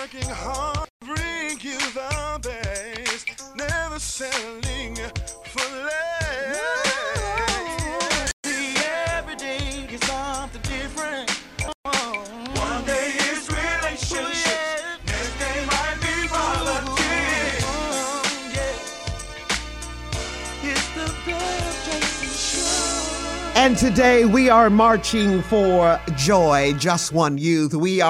Working hard, bring you the best. Never settling for less. Every day is something different. One day it's relationships, next day might be politics. It's the Bell Jackson Show. And today we are marching for joy, just one youth. We're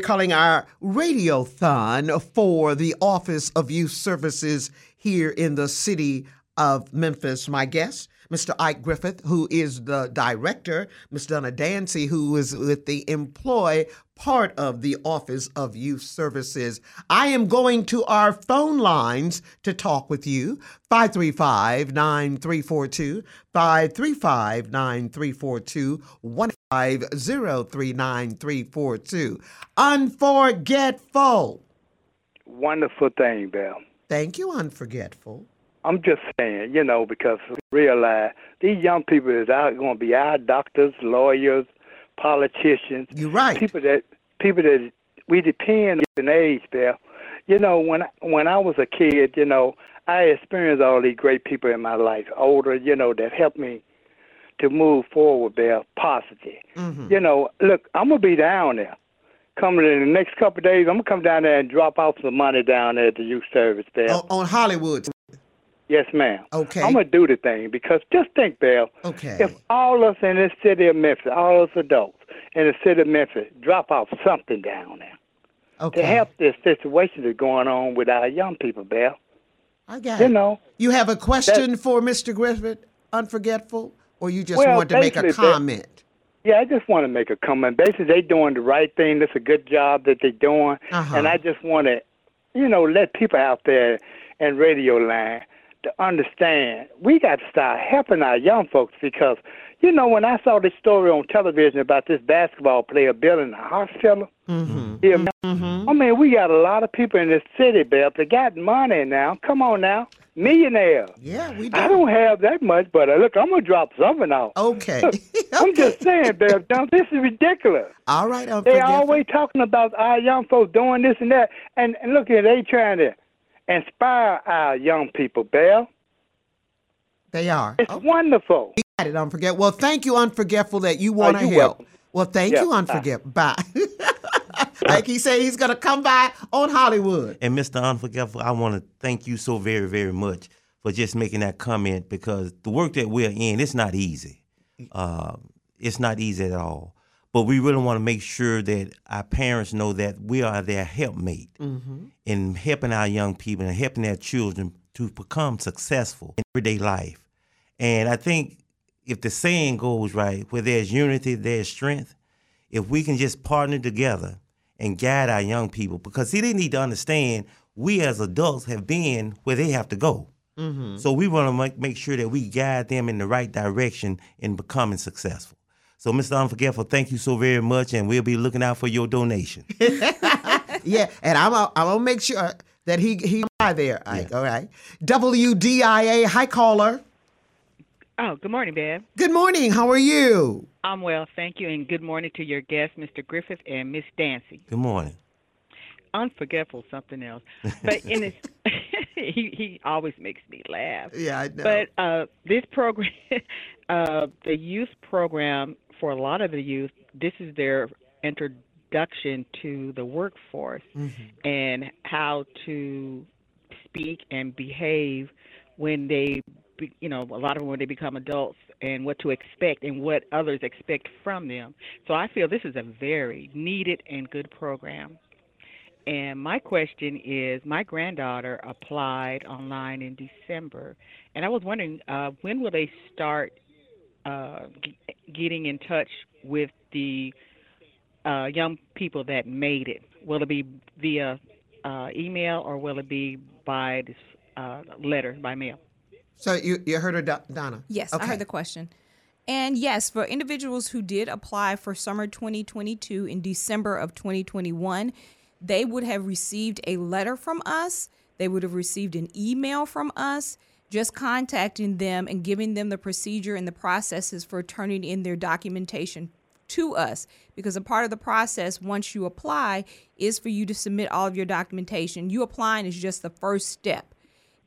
calling our Radiothon for the Office of Youth Services here in the city of Memphis. My guest, Mr. Ike Griffith, who is the director, Ms. Donna Dancy, who is with the Employ part of the Office of Youth Services. I am going to our phone lines to talk with you. 535-9342, 535-9342, 150-39342. Unforgetful. Wonderful thing, Belle. Thank you, Unforgetful. I'm just saying, because realize these young people is going to be our doctors, lawyers, politicians. You're right. People that we depend on in age there. When I was a kid, I experienced all these great people in my life, older, that helped me to move forward there, positive. Mm-hmm. Look, I'm going to be down there. Coming in the next couple of days, I'm going to come down there and drop off some money down there at the youth service there. On Hollywood. Yes, ma'am. Okay. I'm going to do the thing because just think, Belle, okay, if all of us in this city of Memphis, all of us adults in the city of Memphis, drop off something down there to help this situation that's going on with our young people, Belle. I got it. You have a question for Mr. Griffith, Unforgetful, or you just want to make a comment? I just want to make a comment. Basically, they're doing the right thing. That's a good job that they're doing. Uh-huh. And I just want to, let people out there in radio land to understand we got to start helping our young folks because, when I saw this story on television about this basketball player building a hospital, mm-hmm. Mm-hmm. I mean, we got a lot of people in this city, Belle, that got money now. Come on now. Millionaire. Yeah, we do. I don't have that much, but look, I'm going to drop something off. Okay. Look, okay. I'm just saying, Belle, this is ridiculous. All right. They're always talking about our young folks doing this and that. And look, they trying to inspire our young people, Belle. They are. It's wonderful. You got it, Unforgetful. Well, thank you, Unforgetful, that you want to help. Welcome. Well, thank you, Unforgetful. Bye. Like he said, he's going to come by on Hollywood. And Mr. Unforgetful, I want to thank you so very, very much for just making that comment because the work that we're in, it's not easy. It's not easy at all. But we really want to make sure that our parents know that we are their helpmate mm-hmm. in helping our young people and helping their children to become successful in everyday life. And I think if the saying goes right, where there's unity, there's strength. If we can just partner together and guide our young people, because see, they need to understand we as adults have been where they have to go. Mm-hmm. So we want to make sure that we guide them in the right direction in becoming successful. So, Mr. Unforgetful, thank you so very much, and we'll be looking out for your donation. Yeah, and I'm gonna make sure that he there. Yeah. All right, WDIA. Hi, caller. Oh, good morning, Bev. Good morning. How are you? I'm well, thank you, and good morning to your guests, Mr. Griffith and Miss Dancy. Good morning. Unforgetful, something else, but in his, he always makes me laugh. Yeah, I know. But this program, the youth program for a lot of the youth, this is their introduction to the workforce mm-hmm. and how to speak and behave when they. A lot of them when they become adults and what to expect and what others expect from them. So I feel this is a very needed and good program. And my question is, my granddaughter applied online in December, and I was wondering when will they start getting in touch with the young people that made it? Will it be via email, or will it be by letter, by mail? So you heard her, Donna? Yes, okay. I heard the question. And yes, for individuals who did apply for summer 2022 in December of 2021, they would have received a letter from us. They would have received an email from us, just contacting them and giving them the procedure and the processes for turning in their documentation to us. Because a part of the process, once you apply, is for you to submit all of your documentation. You applying is just the first step,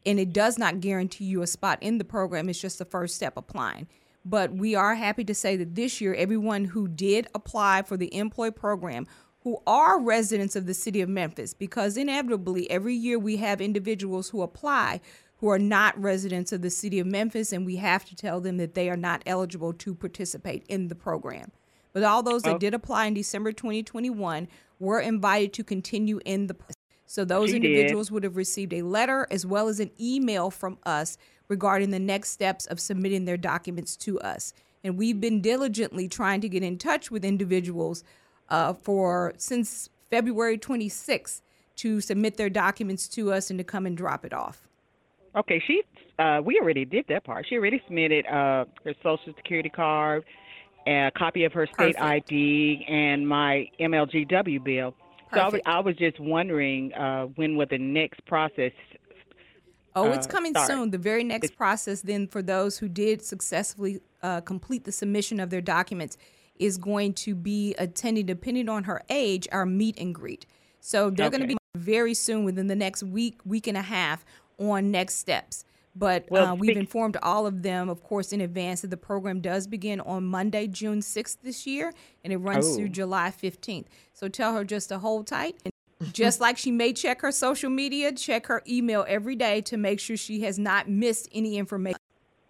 and it does not guarantee you a spot in the program. It's just the first step, applying. But we are happy to say that this year, everyone who did apply for the Employ program, who are residents of the City of Memphis, because inevitably every year we have individuals who apply who are not residents of the City of Memphis, and we have to tell them that they are not eligible to participate in the program. But all those that did apply in December 2021 were invited to continue in the process. So those individuals would have received a letter as well as an email from us regarding the next steps of submitting their documents to us. And we've been diligently trying to get in touch with individuals since February 26th to submit their documents to us and to come and drop it off. Okay, we already did that part. She already submitted her Social Security card, a copy of her state ID, and my MLGW bill. Perfect. So I was just wondering when will the next process it's coming soon. The very next process then for those who did successfully complete the submission of their documents is going to be attending, depending on her age, our meet and greet. So they're going to be very soon, within the next week, week and a half, on next steps. But we've informed all of them, of course, in advance that the program does begin on Monday, June 6th this year, and it runs through July 15th. So tell her just to hold tight. And just like she may check her social media, check her email every day to make sure she has not missed any information.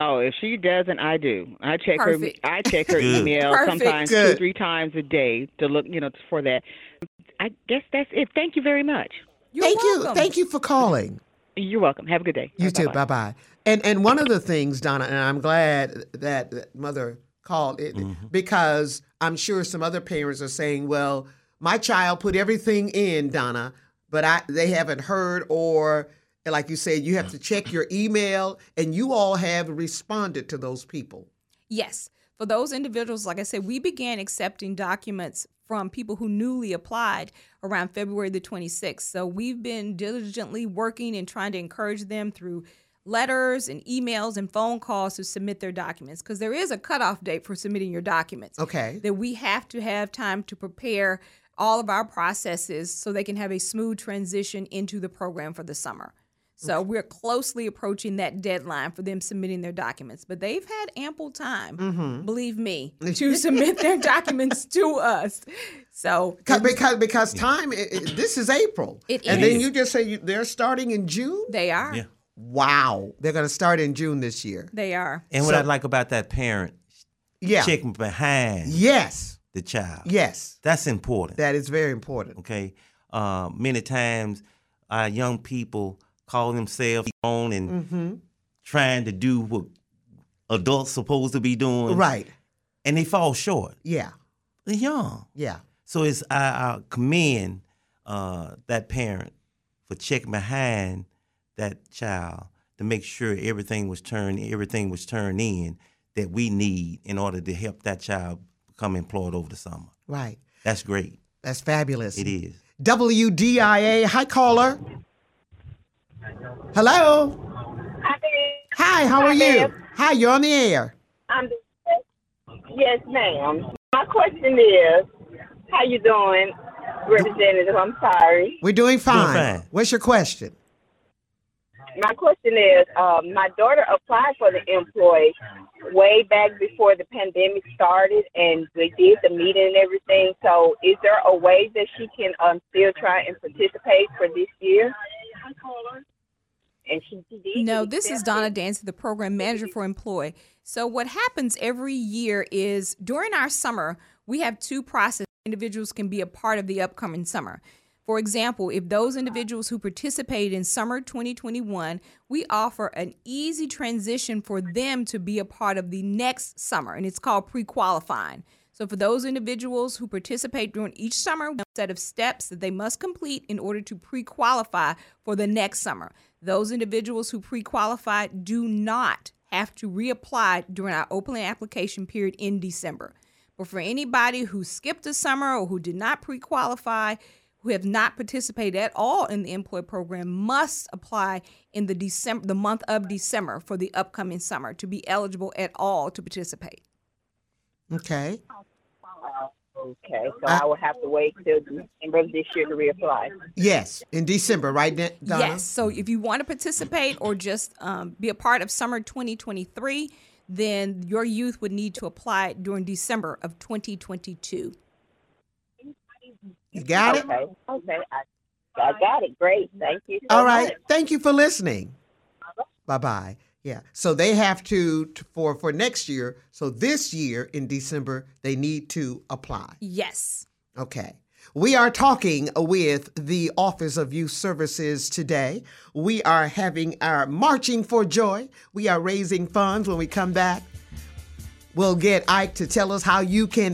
Oh, if she doesn't, I do. I check her. I check her email sometimes 2-3 times a day to look, for that. I guess that's it. Thank you very much. You're welcome. Thank you for calling. You're welcome. Have a good day. You too. Bye bye. And one of the things, Donna, and I'm glad that mother called it because I'm sure some other parents are saying, "Well, my child put everything in, Donna, but they haven't heard or." Like you said, you have to check your email, and you all have responded to those people. Yes. For those individuals, like I said, we began accepting documents from people who newly applied around February the 26th. So we've been diligently working and trying to encourage them through letters and emails and phone calls to submit their documents, because there is a cutoff date for submitting your documents. Okay. That we have to have time to prepare all of our processes so they can have a smooth transition into the program for the summer. So we're closely approaching that deadline for them submitting their documents. But they've had ample time, believe me, to submit their documents to us. So because time, this is April. It is. Then you just say they're starting in June? They are. Yeah. Wow. They're going to start in June this year. They are. And what I like about that parent, check behind the child. Yes. That's important. That is very important. Okay. Many times our young people call themselves on and trying to do what adults supposed to be doing. Right. And they fall short. Yeah. They're young. Yeah. So I commend that parent for checking behind that child to make sure everything was turned in that we need in order to help that child become employed over the summer. Right. That's great. That's fabulous. It is. WDIA, hi caller. Hello. Hi, how are you? Hi, you're on the air. Yes, ma'am. My question is, how you doing, Representative? I'm sorry. We're doing fine. What's your question? My question is, my daughter applied for the Employ way back before the pandemic started, and we did the meeting and everything. So is there a way that she can still try and participate for this year? No, this is Donna Dancy, the program manager for Employ. So what happens every year is during our summer, we have two processes individuals can be a part of the upcoming summer. For example, if those individuals who participated in summer 2021, we offer an easy transition for them to be a part of the next summer, and it's called pre-qualifying. So for those individuals who participate during each summer, a set of steps that they must complete in order to pre-qualify for the next summer. Those individuals who pre-qualify do not have to reapply during our open application period in December. But for anybody who skipped a summer or who did not pre-qualify, who have not participated at all in the Employ program, must apply in the month of December for the upcoming summer to be eligible at all to participate. Okay. Okay, so I will have to wait till December of this year to reapply. Yes, in December, right, Donna? Yes, so if you want to participate or just be a part of summer 2023, then your youth would need to apply during December of 2022. You got it? Okay. I got it. Great. Thank you. All right. Thank you for listening. Bye-bye. Yeah. So they have to, for next year, so this year in December, they need to apply. Yes. Okay. We are talking with the Office of Youth Services today. We are having our Marching for Joy. We are raising funds. When we come back, we'll get Ike to tell us how you can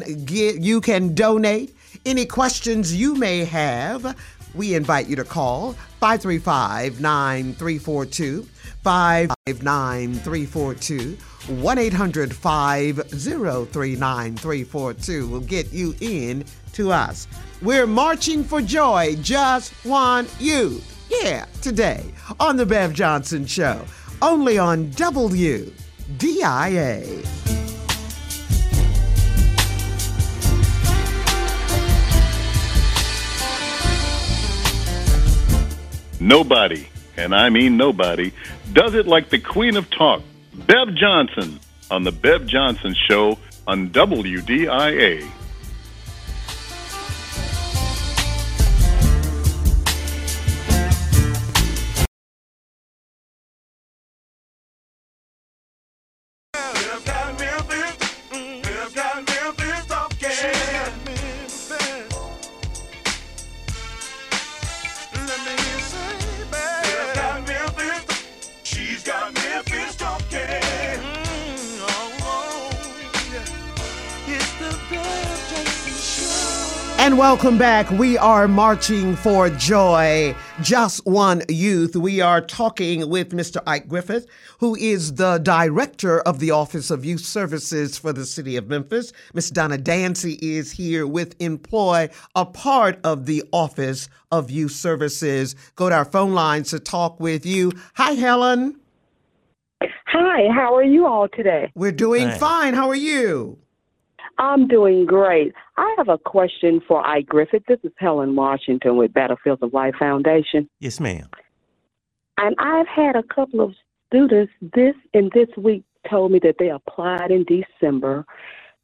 donate. Any questions you may have, we invite you to call 535-9342, 535-9342, 1-800-503-9342 will get you in to us. We're marching for joy, just want you. Yeah, today on The Bev Johnson Show, only on WDIA. Nobody, and I mean nobody, does it like the queen of talk, Bev Johnson, on The Bev Johnson Show on WDIA. And welcome back. We are marching for joy, just one youth. We are talking with Mr. Ike Griffith, who is the director of the Office of Youth Services for the City of Memphis. Ms. Donna Dancy is here with Employ, a part of the Office of Youth Services. Go to our phone lines to talk with you. Hi, Helen. Hi, how are you all today? We're doing fine. How are you? I'm doing great. I have a question for Ike Griffith. This is Helen Washington with Battlefields of Life Foundation. Yes, ma'am. And I've had a couple of students this week told me that they applied in December,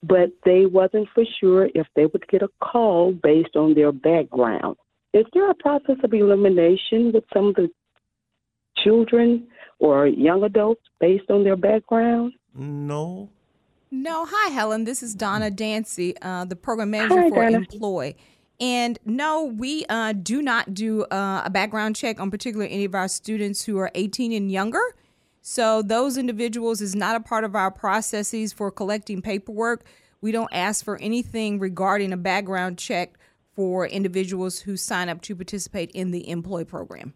but they wasn't for sure if they would get a call based on their background. Is there a process of elimination with some of the children or young adults based on their background? No. No. Hi, Helen. This is Donna Dancy, the program manager for Employ. And no, we do not do a background check on particularly any of our students who are 18 and younger. So those individuals is not a part of our processes for collecting paperwork. We don't ask for anything regarding a background check for individuals who sign up to participate in the Employ program.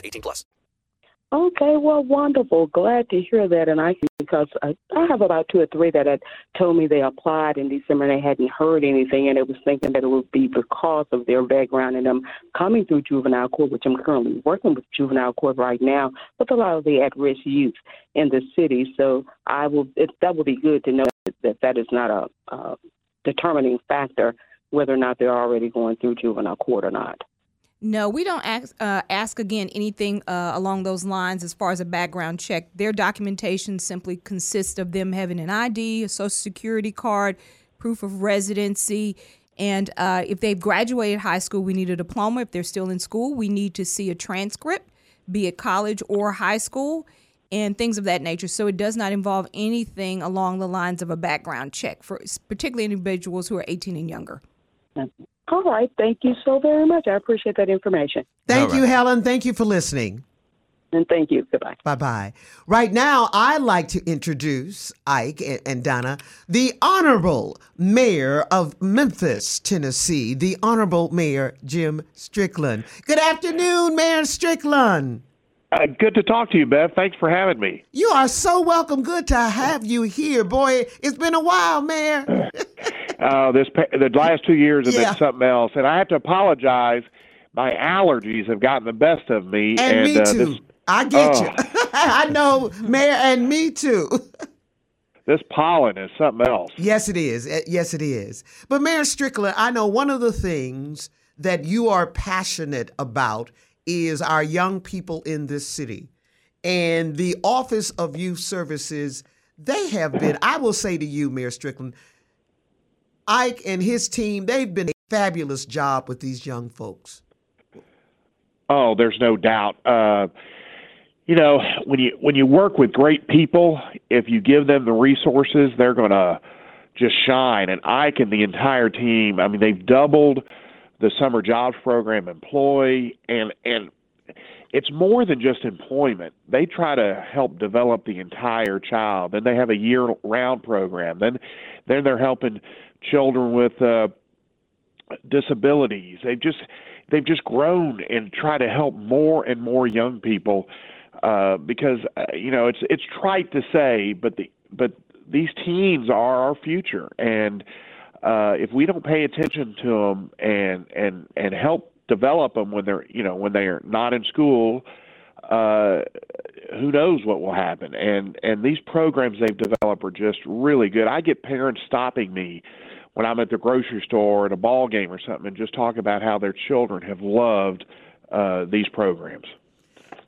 18+. Okay, well, wonderful. Glad to hear that. And I have about two or three that had told me they applied in December and they hadn't heard anything, and they was thinking that it would be because of their background and them coming through juvenile court, which I'm currently working with juvenile court right now, with a lot of the at-risk youth in the city. So that would be good to know that is not a determining factor whether or not they're already going through juvenile court or not. No, we don't ask again anything along those lines as far as a background check. Their documentation simply consists of them having an ID, a Social Security card, proof of residency, and if they've graduated high school, we need a diploma. If they're still in school, we need to see a transcript, be it college or high school, and things of that nature. So it does not involve anything along the lines of a background check, for particularly individuals who are 18 and younger. All right. Thank you so very much. I appreciate that information. Thank you, Helen. Thank you for listening. And thank you. Goodbye. Bye-bye. Right now, I'd like to introduce Ike and Donna, the Honorable Mayor of Memphis, Tennessee, the Honorable Mayor Jim Strickland. Good afternoon, Mayor Strickland. Good to talk to you, Beth. Thanks for having me. You are so welcome. Good to have you here. Boy, it's been a while, Mayor. The last 2 years have been something else. And I have to apologize. My allergies have gotten the best of me. And me too. I get you. I know, Mayor, and me too. This pollen is something else. Yes, it is. Yes, it is. But Mayor Strickland, I know one of the things that you are passionate about is our young people in this city. And the Office of Youth Services, they have been, I will say to you, Mayor Strickland, Ike and his team, they've been a fabulous job with these young folks. Oh, there's no doubt. When you work with great people, if you give them the resources, they're going to just shine. And Ike and the entire team, I mean, they've doubled the summer jobs program, Employ, and it's more than just employment. They try to help develop the entire child. Then they have a year-round program. Then they're helping children with disabilities. They've just grown and try to help more and more young people because it's trite to say, but these teens are our future. And if we don't pay attention to them and help develop them when they're not in school, who knows what will happen? And these programs they've developed are just really good. I get parents stopping me when I'm at the grocery store or at a ball game or something and just talk about how their children have loved these programs.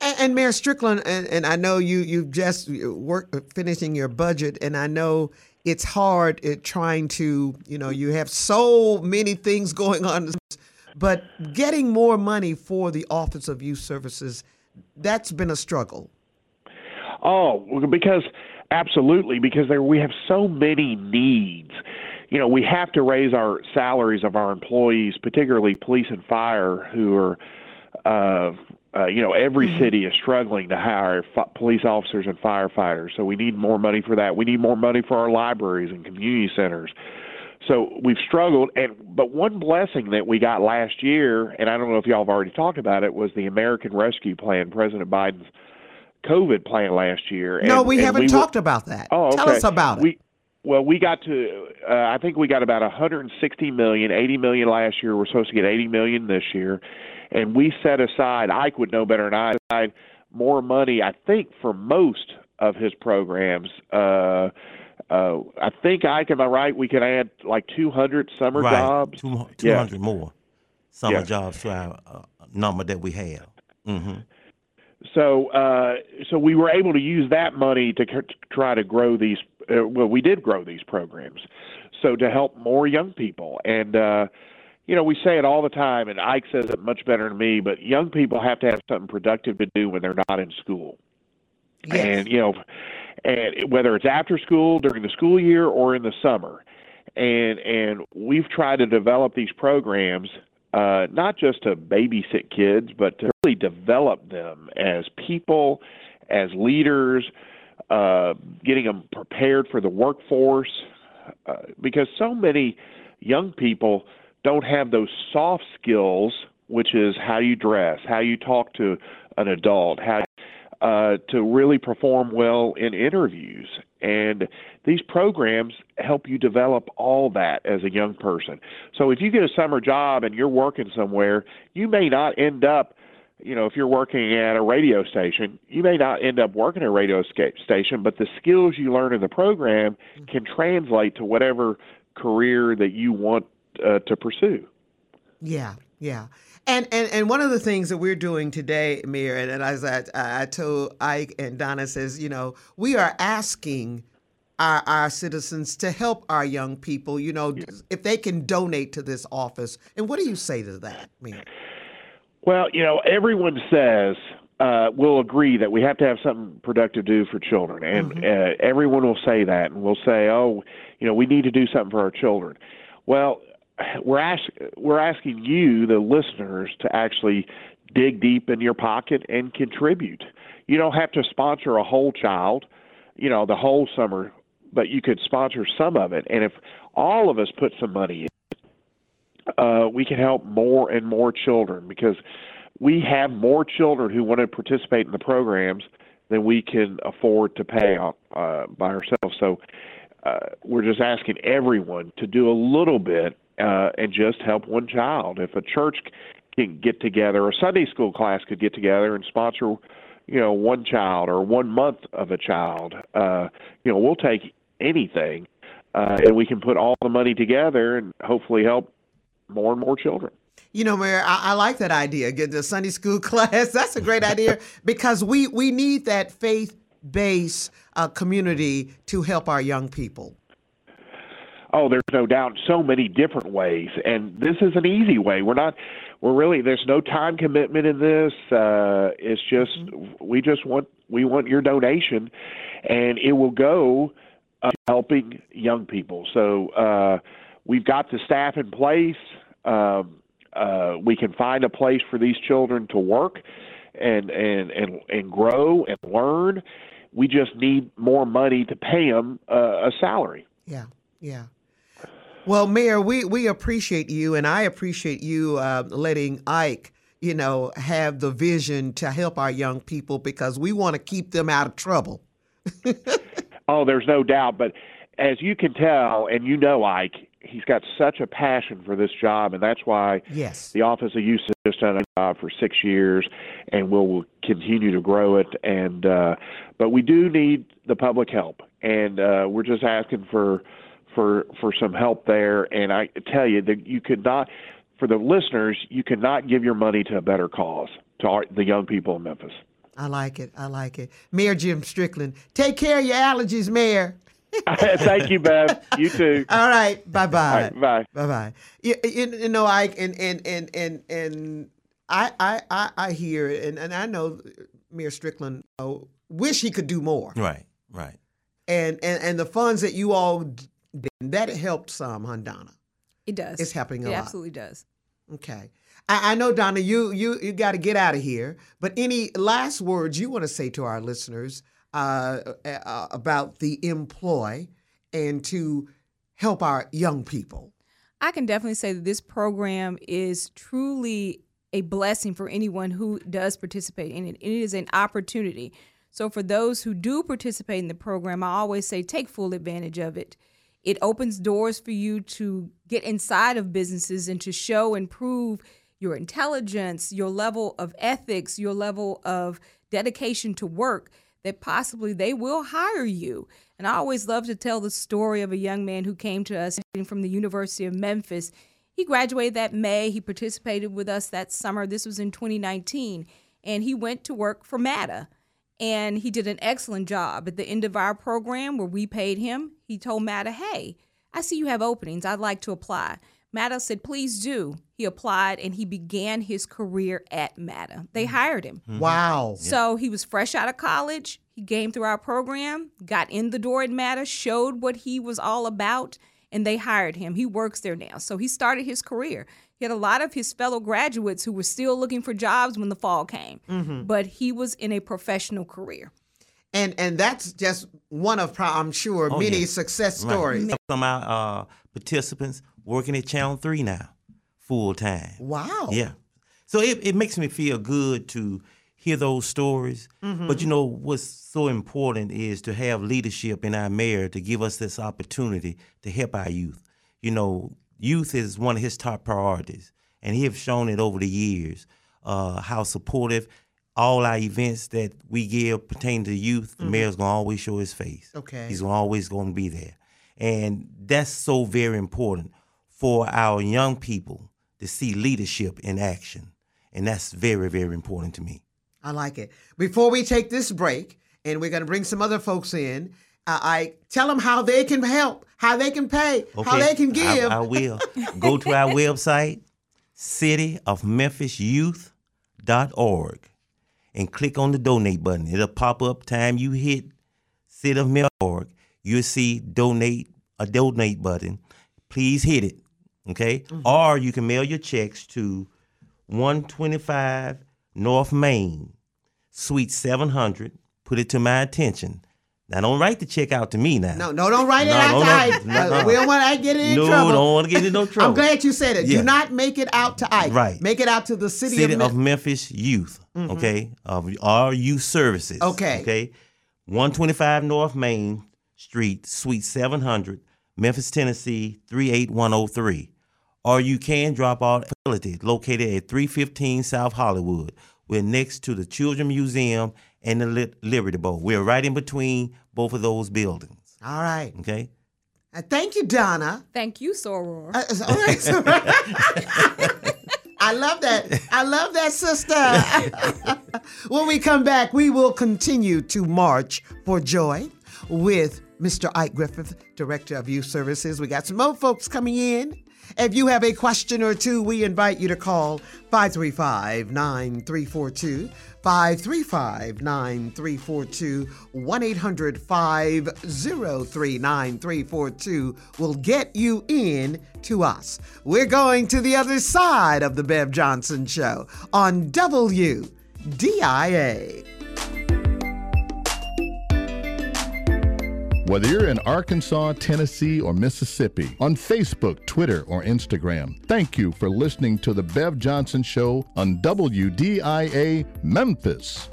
And Mayor Strickland, and I know you've just worked finishing your budget, and I know it's hard trying to, you have so many things going on, but getting more money for the Office of Youth Services, that's been a struggle. Oh, because we have so many needs. We have to raise our salaries of our employees, particularly police and fire, who are, every city is struggling to hire police officers and firefighters. So we need more money for that. We need more money for our libraries and community centers. So we've struggled. But one blessing that we got last year, and I don't know if y'all have already talked about it, was the American Rescue Plan, President Biden's COVID plan last year. No, we haven't talked about that. Oh, okay. Tell us about it. We got to, I think we got about $160 million, $80 million last year. We're supposed to get $80 million this year. And we set aside, Ike would know better than I, more money, I think, for most of his programs. I think, Ike, am I right? We could add like 200 summer jobs. 200 more summer jobs to our number that we have. Mm-hmm. So we were able to use that money to try to grow these. We did grow these programs, so to help more young people. And, we say it all the time, and Ike says it much better than me, but young people have to have something productive to do when they're not in school. Yes. And, and whether it's after school, during the school year, or in the summer. And we've tried to develop these programs, not just to babysit kids, but to really develop them as people, as leaders, getting them prepared for the workforce, because so many young people don't have those soft skills, which is how you dress, how you talk to an adult, how to really perform well in interviews. And these programs help you develop all that as a young person. So if you get a summer job and you're working somewhere, you may not end up if you're working at a radio station, you may not end up working at a radio station, but the skills you learn in the program can translate to whatever career that you want to pursue. Yeah, yeah. And one of the things that we're doing today, Mayor, and as I told Ike and Donna, says, you know, we are asking our citizens to help our young people, you know, if they can donate to this office. And what do you say to that, Mayor? Well, you know, everyone says, we'll agree that we have to have something productive to do for children. And everyone will say that, and we'll say, oh, you know, we need to do something for our children. Well, we're asking you, the listeners, to actually dig deep in your pocket and contribute. You don't have to sponsor a whole child, you know, the whole summer, but you could sponsor some of it. And if all of us put some money in, we can help more and more children, because we have more children who want to participate in the programs than we can afford to pay by ourselves. So we're just asking everyone to do a little bit and just help one child. If a church can get together, a Sunday school class could get together and sponsor, you know, one child or 1 month of a child, you know, we'll take anything, and we can put all the money together and hopefully help more and more children. You know, Mayor, I like that idea. Get the Sunday school class. That's a great idea, because we need that faith-based community to help our young people. Oh, there's no doubt. So many different ways, and this is an easy way. We're really. There's no time commitment in this. It's just we want your donation, and it will go to helping young people. So we've got the staff in place. We can find a place for these children to work and grow and learn. We just need more money to pay them a salary. Yeah. Well, Mayor, we appreciate you, and I appreciate you letting Ike, you know, have the vision to help our young people, because we want to keep them out of trouble. Oh, there's no doubt. But as you can tell, and you know Ike, he's got such a passion for this job, and that's why the Office of Youth Services has done a job for 6 years, and we'll continue to grow it. And but we do need the public help, and we're just asking for some help there. And I tell you that you could not, for the listeners, you could not give your money to a better cause, to the young people in Memphis. I like it. Mayor Jim Strickland, take care of your allergies, Mayor. Thank you, Beth. You too. All right. Bye-bye. All right, bye. Bye-bye. You know, Ike, and I hear it, and I know Mayor Strickland wish he could do more. Right. And the funds that you all did, that helped some, huh, Donna? It does. It's helping a lot. It absolutely does. Okay. I know, Donna, you got to get out of here, but any last words you want to say to our listeners about the Employ and to help our young people? I can definitely say that this program is truly a blessing for anyone who does participate in it. It is an opportunity. So for those who do participate in the program, I always say take full advantage of it. It opens doors for you to get inside of businesses and to show and prove your intelligence, your level of ethics, your level of dedication to work, that possibly they will hire you. And I always love to tell the story of a young man who came to us from the University of Memphis. He graduated that May. He participated with us that summer. This was in 2019. And he went to work for MATA. And he did an excellent job. At the end of our program where we paid him, he told MATA, hey, I see you have openings. I'd like to apply. MATA said, please do. He applied, and he began his career at MATA. They hired him. Mm-hmm. Wow. So he was fresh out of college. He came through our program, got in the door at MATA, showed what he was all about, and they hired him. He works there now. So he started his career. He had a lot of his fellow graduates who were still looking for jobs when the fall came. Mm-hmm. But he was in a professional career. And that's just one of, I'm sure, many success stories. Right. Some of our participants working at Channel 3 now, full time. Wow. Yeah. So it makes me feel good to hear those stories. Mm-hmm. But, you know, what's so important is to have leadership in our mayor to give us this opportunity to help our youth. You know, youth is one of his top priorities, and he has shown it over the years, how supportive all our events that we give pertain to youth. The mayor's going to always show his face. Okay. He's always going to be there. And that's so very important for our young people to see leadership in action. And that's very, very important to me. I like it. Before we take this break, and we're going to bring some other folks in, I tell them how they can help, how they can pay, okay, how they can give. I will. Go to our website, cityofmemphisyouth.org, and click on the donate button. It'll pop up. Time you hit cityofmemphis.org, you'll see donate button. Please hit it, okay? Mm-hmm. Or you can mail your checks to 125 North Main, Suite 700. Put it to my attention. Now, don't write the check out to me now. No, don't write it out to Ike. No. We don't want to get in trouble. No, don't want to get in no trouble. I'm glad you said it. Yeah. Do not make it out to Ike. Right. Make it out to the City of Memphis Youth, mm-hmm. okay, of our youth services. Okay. 125 North Main Street, Suite 700, Memphis, Tennessee, 38103. Or you can drop off facility located at 315 South Hollywood. We're next to the Children's Museum and the Liberty Bowl. We're right in between both of those buildings. All right. Okay? Thank you, Donna. Thank you, Soror. All right, Soror. I love that. I love that, sister. When we come back, we will continue to march for joy with Mr. Ike Griffith, Director of Youth Services. We got some more folks coming in. If you have a question or two, we invite you to call 535-9342, 535-9342, 1-800-503-9342 will get you in to us. We're going to the other side of the Bev Johnson Show on WDIA. Whether you're in Arkansas, Tennessee, or Mississippi, on Facebook, Twitter, or Instagram, thank you for listening to The Bev Johnson Show on WDIA Memphis.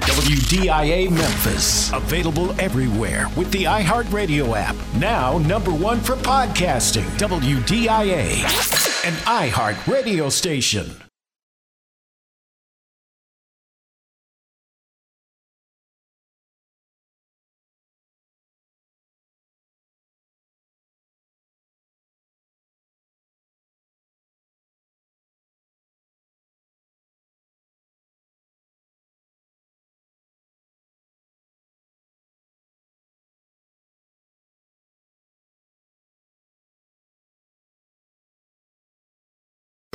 WDIA Memphis, available everywhere with the iHeartRadio app. Now #1 for podcasting, WDIA, an iHeart radio station.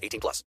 18+.